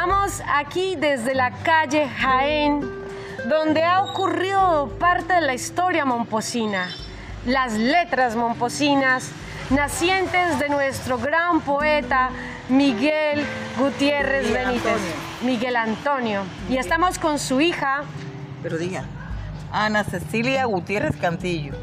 Estamos aquí desde la calle Jaén, donde ha ocurrido parte de la historia momposina, las letras momposinas, nacientes de nuestro gran poeta Miguel Gutiérrez Benítez. Miguel Antonio. Y estamos con su hija... Pero diga, Ana Cecilia Gutiérrez Cantillo,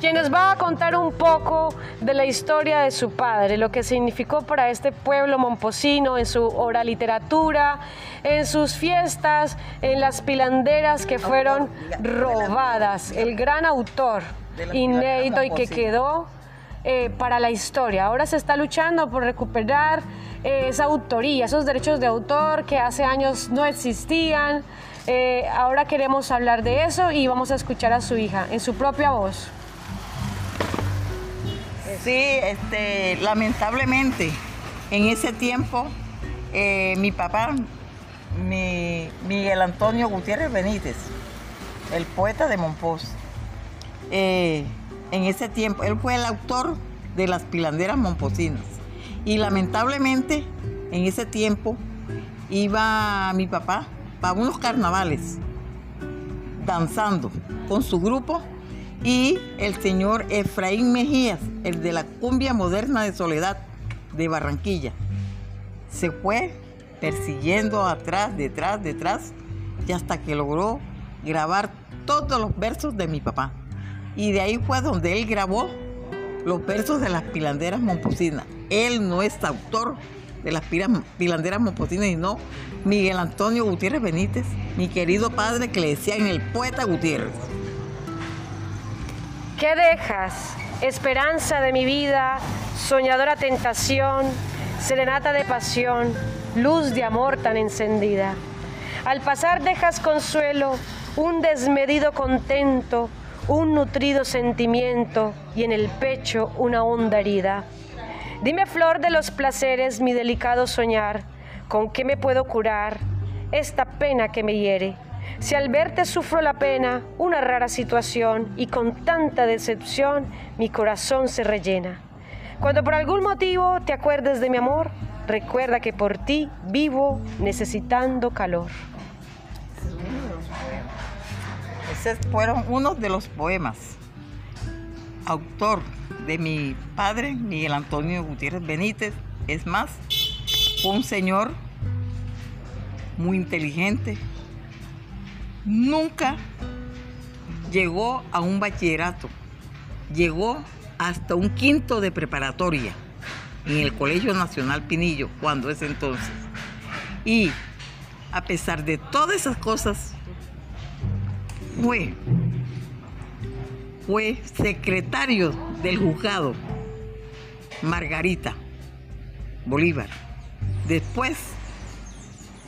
quien nos va a contar un poco de la historia de su padre, lo que significó para este pueblo momposino en su oraliteratura, en sus fiestas, en las pilanderas que fueron robadas. El gran autor inédito y que quedó para la historia. Ahora se está luchando por recuperar esa autoría, esos derechos de autor que hace años no existían. Ahora queremos hablar de eso y vamos a escuchar a su hija en su propia voz. Sí, lamentablemente, en ese tiempo, mi papá, Miguel Antonio Gutiérrez Benítez, el poeta de Mompós, en ese tiempo, él fue el autor de las pilanderas momposinas. Y lamentablemente, en ese tiempo, iba mi papá para unos carnavales, danzando con su grupo, y el señor Efraín Mejías, el de la cumbia moderna de Soledad de Barranquilla, se fue persiguiendo atrás, detrás, y hasta que logró grabar todos los versos de mi papá. Y de ahí fue donde él grabó los versos de las pilanderas momposinas. Él no es autor de las pilanderas momposinas, sino Miguel Antonio Gutiérrez Benítez, mi querido padre, que le decían el poeta Gutiérrez. ¿Qué dejas? Esperanza de mi vida, soñadora tentación, serenata de pasión, luz de amor tan encendida. Al pasar dejas consuelo, un desmedido contento, un nutrido sentimiento y en el pecho una honda herida. Dime, flor de los placeres, mi delicado soñar, ¿con qué me puedo curar esta pena que me hiere? Si al verte sufro la pena, una rara situación, y con tanta decepción mi corazón se rellena. Cuando por algún motivo te acuerdes de mi amor, recuerda que por ti vivo necesitando calor. Esos fueron unos de los poemas, autor de mi padre, Miguel Antonio Gutiérrez Benítez. Es más, fue un señor muy inteligente. Nunca llegó a un bachillerato, llegó hasta un quinto de preparatoria en el Colegio Nacional Pinillo, cuando es entonces. Y a pesar de todas esas cosas, fue secretario del juzgado Margarita Bolívar. Después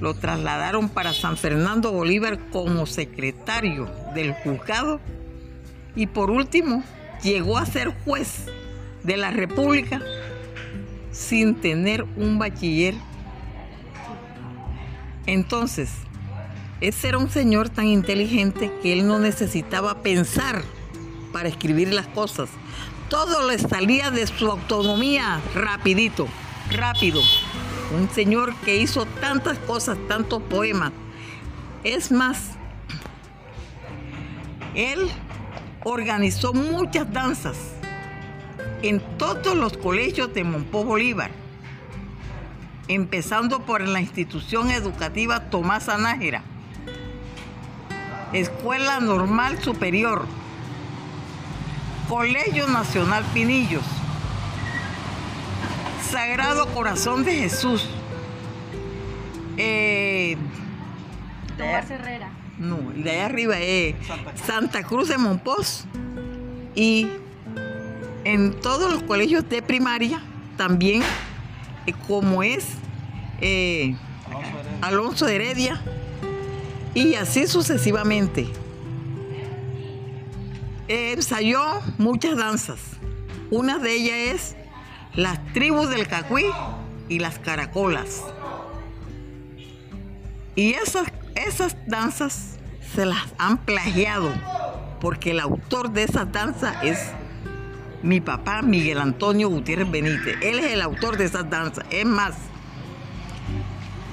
lo trasladaron para San Fernando Bolívar como secretario del juzgado y por último llegó a ser juez de la República sin tener un bachiller. Entonces, ese era un señor tan inteligente que él no necesitaba pensar para escribir las cosas. Todo le salía de su autonomía rápido. Un señor que hizo tantas cosas, tantos poemas. Es más, él organizó muchas danzas en todos los colegios de Mompós Bolívar, empezando por la institución educativa Tomás Anájera, Escuela Normal Superior, Colegio Nacional Pinillos, Sagrado Corazón de Jesús. Tomás Herrera. No, de allá arriba es Santa Cruz de Mompós. Y en todos los colegios de primaria también, como es Alonso de Heredia, y así sucesivamente. Ensayó muchas danzas. Una de ellas es las tribus del Cacuí y las caracolas. Y esas danzas se las han plagiado, porque el autor de esas danzas es mi papá, Miguel Antonio Gutiérrez Benítez. Él es el autor de esas danzas. Es más,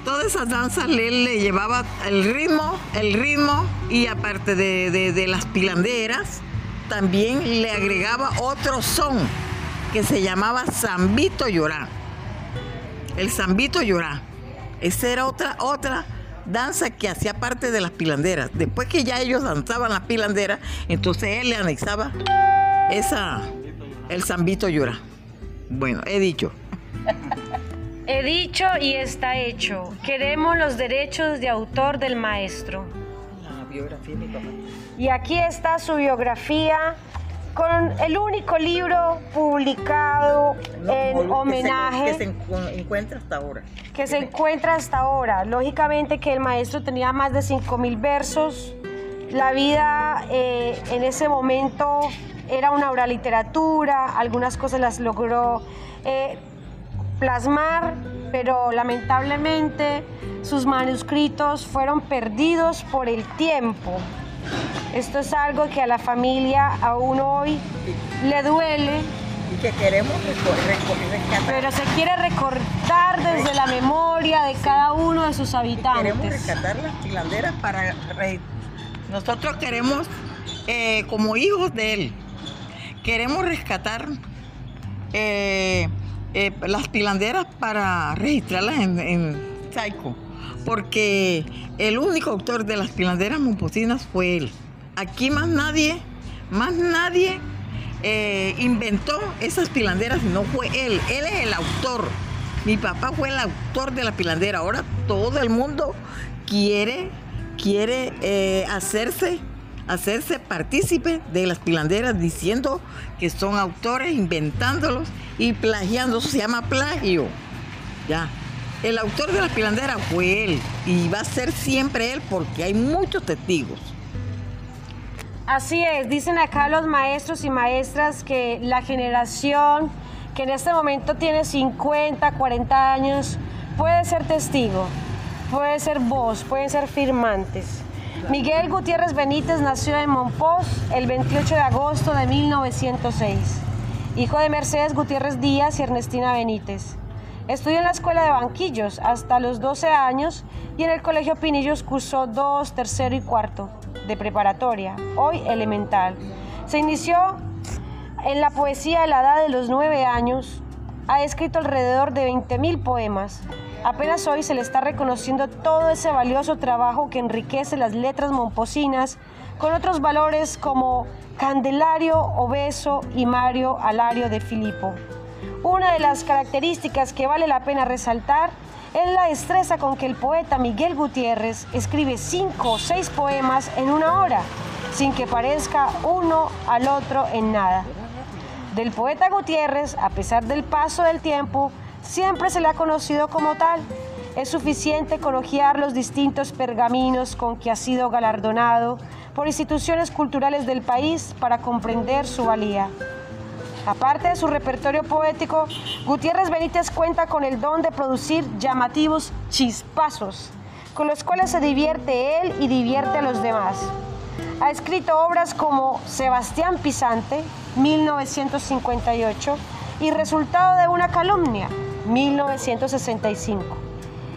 todas esas danzas él le llevaba el ritmo y aparte de las pilanderas, también le agregaba otro son que se llamaba Zambito Llorá. El Zambito Llorá. Esa era otra danza que hacía parte de las pilanderas. Después que ya ellos danzaban las pilanderas, entonces él le anexaba el Zambito Llorá. Bueno, he dicho. He dicho y está hecho. Queremos los derechos de autor del maestro. La biografía de mi papá. Y aquí está su biografía con el único libro publicado en homenaje. Que se encuentra hasta ahora. Que se encuentra hasta ahora. Lógicamente que el maestro tenía más de 5.000 versos. La vida en ese momento era una oraliteratura. Algunas cosas las logró plasmar, pero lamentablemente sus manuscritos fueron perdidos por el tiempo. Esto es algo que a la familia aún hoy le duele. Y que queremos rescatar. Pero se quiere recortar desde la memoria de cada uno de sus habitantes. Queremos rescatar las pilanderas para... Nosotros queremos, como hijos de él, queremos rescatar... las pilanderas para registrarlas en Saico, porque el único autor de las pilanderas momposinas fue él. Aquí más nadie inventó esas pilanderas, no fue él. Él es el autor. Mi papá fue el autor de la pilandera. Ahora todo el mundo quiere hacerse partícipe de las pilanderas, diciendo que son autores, inventándolos y plagiando. Eso se llama plagio. Ya. El autor de las pilanderas fue él y va a ser siempre él, porque hay muchos testigos. Así es, dicen acá los maestros y maestras que la generación que en este momento tiene 50, 40 años puede ser testigo, puede ser voz, pueden ser firmantes. Miguel Gutiérrez Benítez nació en Mompós el 28 de agosto de 1906, hijo de Mercedes Gutiérrez Díaz y Ernestina Benítez. Estudió en la Escuela de Banquillos hasta los 12 años y en el Colegio Pinillos cursó 2, tercero y cuarto de preparatoria, hoy elemental. Se inició en la poesía a la edad de los 9 años, ha escrito alrededor de 20.000 poemas. Apenas hoy se le está reconociendo todo ese valioso trabajo que enriquece las letras momposinas con otros valores como Candelario Obeso y Mario Alario de Filipo. Una de las características que vale la pena resaltar es la destreza con que el poeta Miguel Gutiérrez escribe 5 o 6 poemas en una hora, sin que parezca uno al otro en nada. Del poeta Gutiérrez, a pesar del paso del tiempo, siempre se le ha conocido como tal. Es suficiente con hojear los distintos pergaminos con que ha sido galardonado por instituciones culturales del país para comprender su valía. Aparte de su repertorio poético, Gutiérrez Benítez cuenta con el don de producir llamativos chispazos, con los cuales se divierte él y divierte a los demás. Ha escrito obras como Sebastián Pisante, 1958, y Resultado de una calumnia, 1965.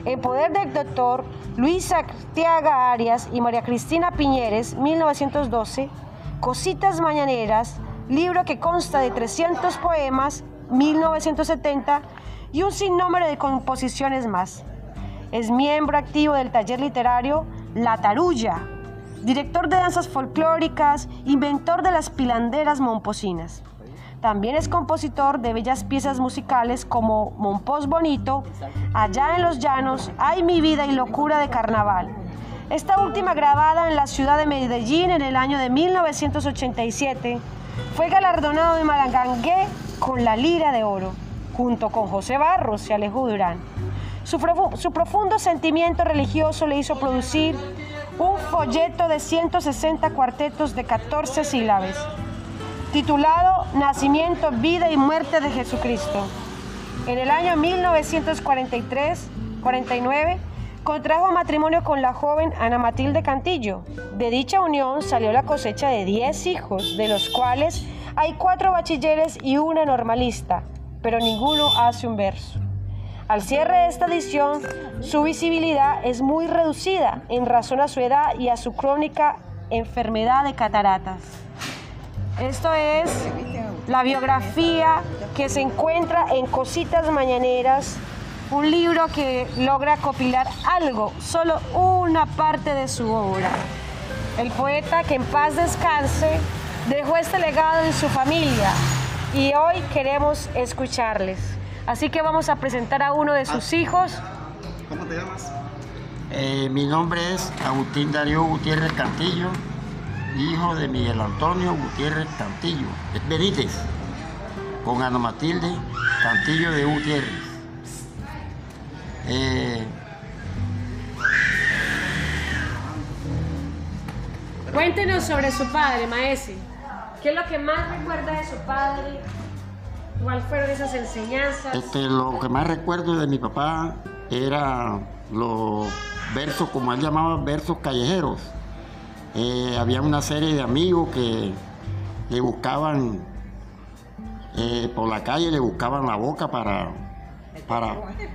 En poder del doctor Luisa Santiago Arias y María Cristina Piñeres, 1912. Cositas Mañaneras, libro que consta de 300 poemas, 1970, y un sinnúmero de composiciones más. Es miembro activo del taller literario La Tarulla, director de danzas folclóricas, inventor de las pilanderas momposinas. También es compositor de bellas piezas musicales como Mompós Bonito, Allá en los Llanos, Ay mi vida y locura de carnaval. Esta última, grabada en la ciudad de Medellín en el año de 1987, fue galardonado de Malangangué con la Lira de Oro, junto con José Barros y Alejo Durán. Su profundo sentimiento religioso le hizo producir un folleto de 160 cuartetos de 14 sílabas, titulado Nacimiento, vida y muerte de Jesucristo. En el año 1943-49 contrajo matrimonio con la joven Ana Matilde Cantillo. De dicha unión salió la cosecha de 10 hijos, de los cuales hay 4 bachilleres y una normalista, pero ninguno hace un verso. Al cierre de esta edición, su visibilidad es muy reducida en razón a su edad y a su crónica enfermedad de cataratas. Esto es la biografía que se encuentra en Cositas Mañaneras, un libro que logra compilar algo, solo una parte de su obra. El poeta, que en paz descanse, dejó este legado en su familia y hoy queremos escucharles. Así que vamos a presentar a uno de sus hijos. ¿Cómo te llamas? Mi nombre es Agustín Darío Gutiérrez Cantillo, hijo de Miguel Antonio Gutiérrez Cantillo Benítez, con Ana Matilde Cantillo de Gutiérrez. Cuéntenos sobre su padre, maese. ¿Qué es lo que más recuerda de su padre? ¿Cuáles fueron esas enseñanzas? Lo que más recuerdo de mi papá era los versos, como él llamaba, versos callejeros. Había una serie de amigos que le buscaban, por la calle le buscaban la boca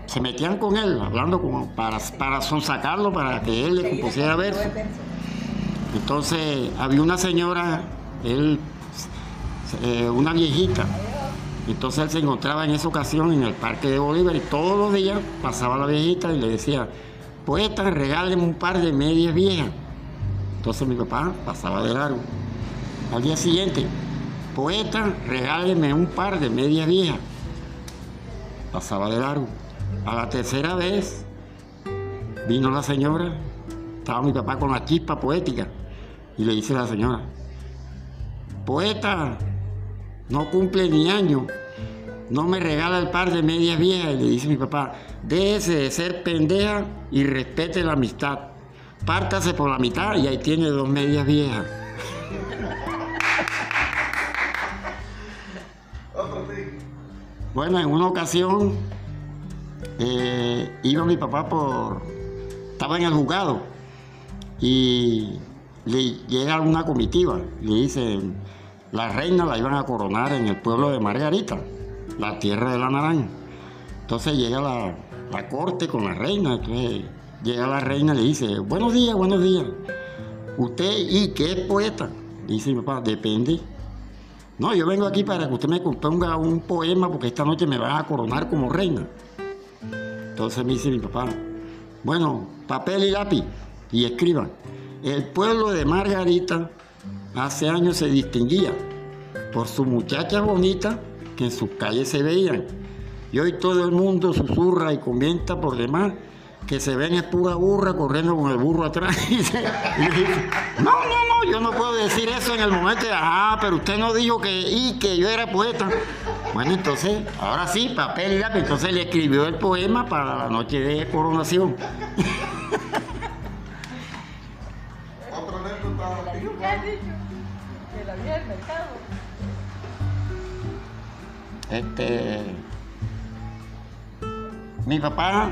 se metían con él, hablando para sonsacarlo, para que él le compusiera versos. Entonces había una señora, una viejita, entonces él se encontraba en esa ocasión en el Parque de Bolívar y todos los días pasaba la viejita y le decía: poeta, regáleme un par de medias viejas. Entonces mi papá pasaba de largo. Al día siguiente: poeta, regáleme un par de medias viejas. Pasaba de largo. A la tercera vez vino la señora, estaba mi papá con la chispa poética, y le dice a la señora: poeta, no cumple ni año, no me regala el par de medias viejas. Y le dice mi papá: déjese de ser pendeja y respete la amistad, pártase por la mitad y ahí tiene dos medias viejas. Bueno, en una ocasión iba mi papá estaba en el juzgado y le llega una comitiva, le dicen: la reina la iban a coronar en el pueblo de Margarita, la tierra de la naranja. Entonces llega la corte con la reina, entonces llega la reina y le dice: buenos días, buenos días. ¿Usted y qué es poeta? Le dice mi papá: depende. No, yo vengo aquí para que usted me componga un poema porque esta noche me van a coronar como reina. Entonces me dice mi papá: bueno, papel y lápiz, y escriban. El pueblo de Margarita hace años se distinguía por sus muchachas bonitas que en sus calles se veían. Y hoy todo el mundo susurra y comenta por demás que se ven es pura burra corriendo con el burro atrás. No, yo no puedo decir eso en el momento. Pero usted no dijo que yo era poeta. Bueno, entonces, ahora sí, papel y lápiz. Entonces le escribió el poema para la noche de coronación. Mi papá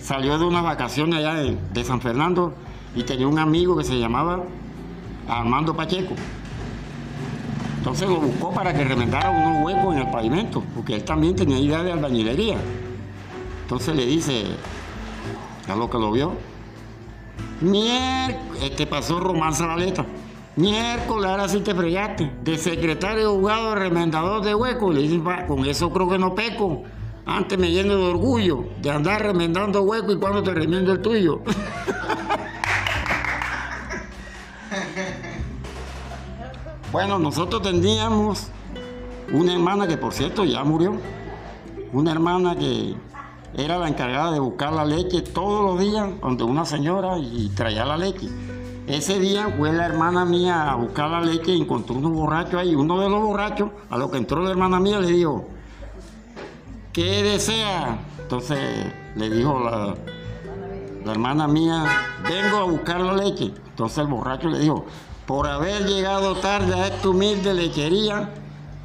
salió de unas vacaciones allá de San Fernando y tenía un amigo que se llamaba Armando Pacheco. Entonces lo buscó para que remendara unos huecos en el pavimento, porque él también tenía idea de albañilería. Entonces le dice a lo que lo vio: pasó Román Zabaleta. Miércoles, ahora sí te fregaste. De secretario, juzgado, remendador de huecos. Le dice: con eso creo que no peco. Antes me lleno de orgullo de andar remendando huecos y cuando te remiendo el tuyo. Bueno, nosotros teníamos una hermana que, por cierto, ya murió. Una hermana que era la encargada de buscar la leche todos los días donde una señora y traía la leche. Ese día fue la hermana mía a buscar la leche y encontró unos borrachos ahí. Uno de los borrachos, a lo que entró la hermana mía, le dijo: ¿qué desea? Entonces le dijo la hermana mía: vengo a buscar la leche. Entonces el borracho le dijo: por haber llegado tarde a esta humilde lechería,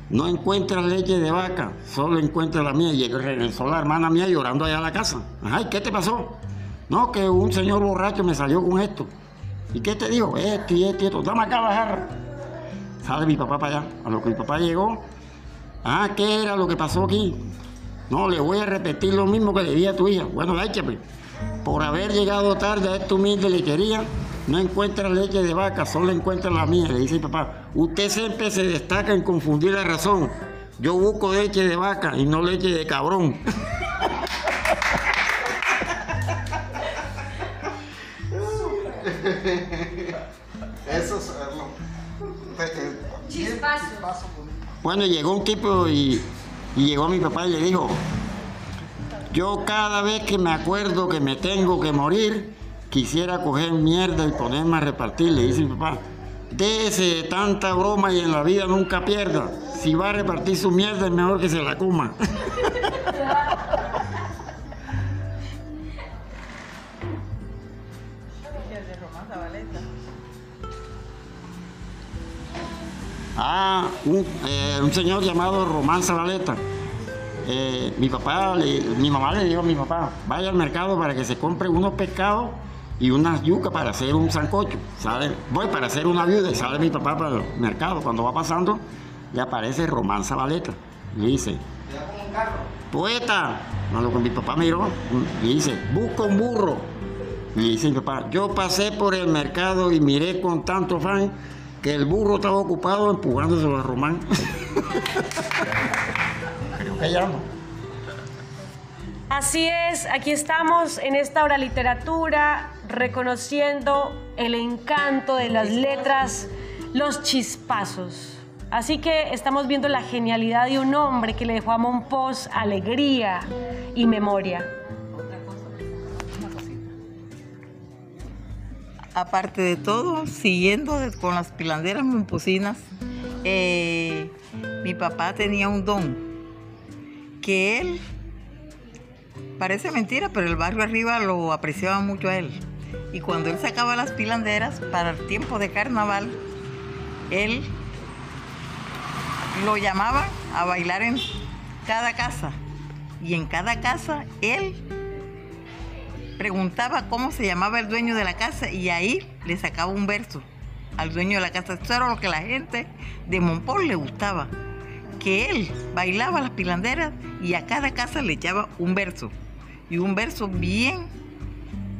no encuentras leche de vaca, solo encuentras la mía. Y regresó la hermana mía llorando allá a la casa. Ajá, ¿y qué te pasó? No, que un señor borracho me salió con esto. ¿Y qué te dijo? Esto. Dame acá la jarra. Sale mi papá para allá. A lo que mi papá llegó: ¿qué era lo que pasó aquí? No, le voy a repetir lo mismo que le dije a tu hija. Bueno, échame. Por haber llegado tarde a esta humilde lechería, no encuentra leche de vaca, solo encuentra la mía, le dice papá. Usted siempre se destaca en confundir la razón. Yo busco leche de vaca y no leche de cabrón. Eso es lo... Chispazo. Bueno, llegó un tipo y llegó a mi papá y le dijo: yo cada vez que me acuerdo que me tengo que morir, quisiera coger mierda y ponerme a repartir. Le dice mi papá: déjese tanta broma y en la vida nunca pierda. Si va a repartir su mierda, es mejor que se la coma. Ah, un señor llamado Román Zabaleta. Mi mamá le dijo a mi papá: vaya al mercado para que se compre unos pescados y unas yucas para hacer un sancocho. ¿Sale? Voy para hacer una viuda y sale mi papá para el mercado. Cuando va pasando, le aparece Román Zabaleta. Le dice: poeta. Cuando mi papá miró, le dice: busca un burro. Le dice mi papá: yo pasé por el mercado y miré con tanto afán que el burro estaba ocupado empujándoselo a Román. Así es, aquí estamos en esta hora literatura reconociendo el encanto de las letras, los chispazos. Así que estamos viendo la genialidad de un hombre que le dejó a Mompós alegría y memoria. Aparte de todo, siguiendo con las pilanderas momposinas, mi papá tenía un don, que él, parece mentira, pero el barrio arriba lo apreciaba mucho a él. Y cuando él sacaba las pilanderas para el tiempo de carnaval, él lo llamaba a bailar en cada casa. Y en cada casa, él preguntaba cómo se llamaba el dueño de la casa y ahí le sacaba un verso al dueño de la casa. Eso era lo que a la gente de Mompós le gustaba, que él bailaba las pilanderas y a cada casa le echaba un verso. Y un verso bien,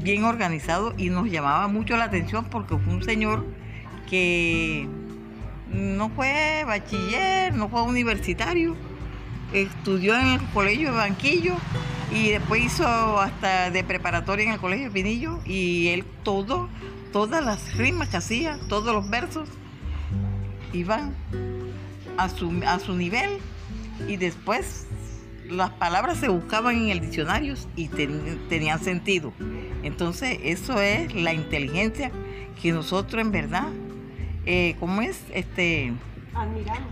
bien organizado, y nos llamaba mucho la atención porque fue un señor que no fue bachiller, no fue universitario, estudió en el colegio de Banquillo. Y después hizo hasta de preparatoria en el colegio de Pinillo, y él todas las rimas que hacía, todos los versos, iban a su nivel, y después las palabras se buscaban en el diccionario y tenían sentido. Entonces eso es la inteligencia que nosotros en verdad,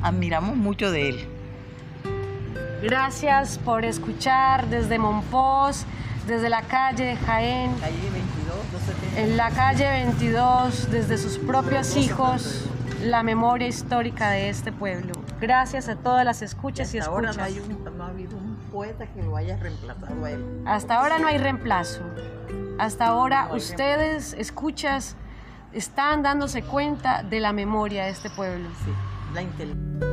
admiramos mucho de él. Gracias por escuchar desde Mompós, desde la calle de Jaén, en la calle 22, desde sus propios hijos, la memoria histórica de este pueblo. Gracias a todas las escuchas y escuchas. Hasta ahora no ha habido un poeta que lo haya reemplazado a él. Hasta ahora no hay reemplazo. Hasta ahora ustedes, escuchas, están dándose cuenta de la memoria de este pueblo. Sí, la inteligencia.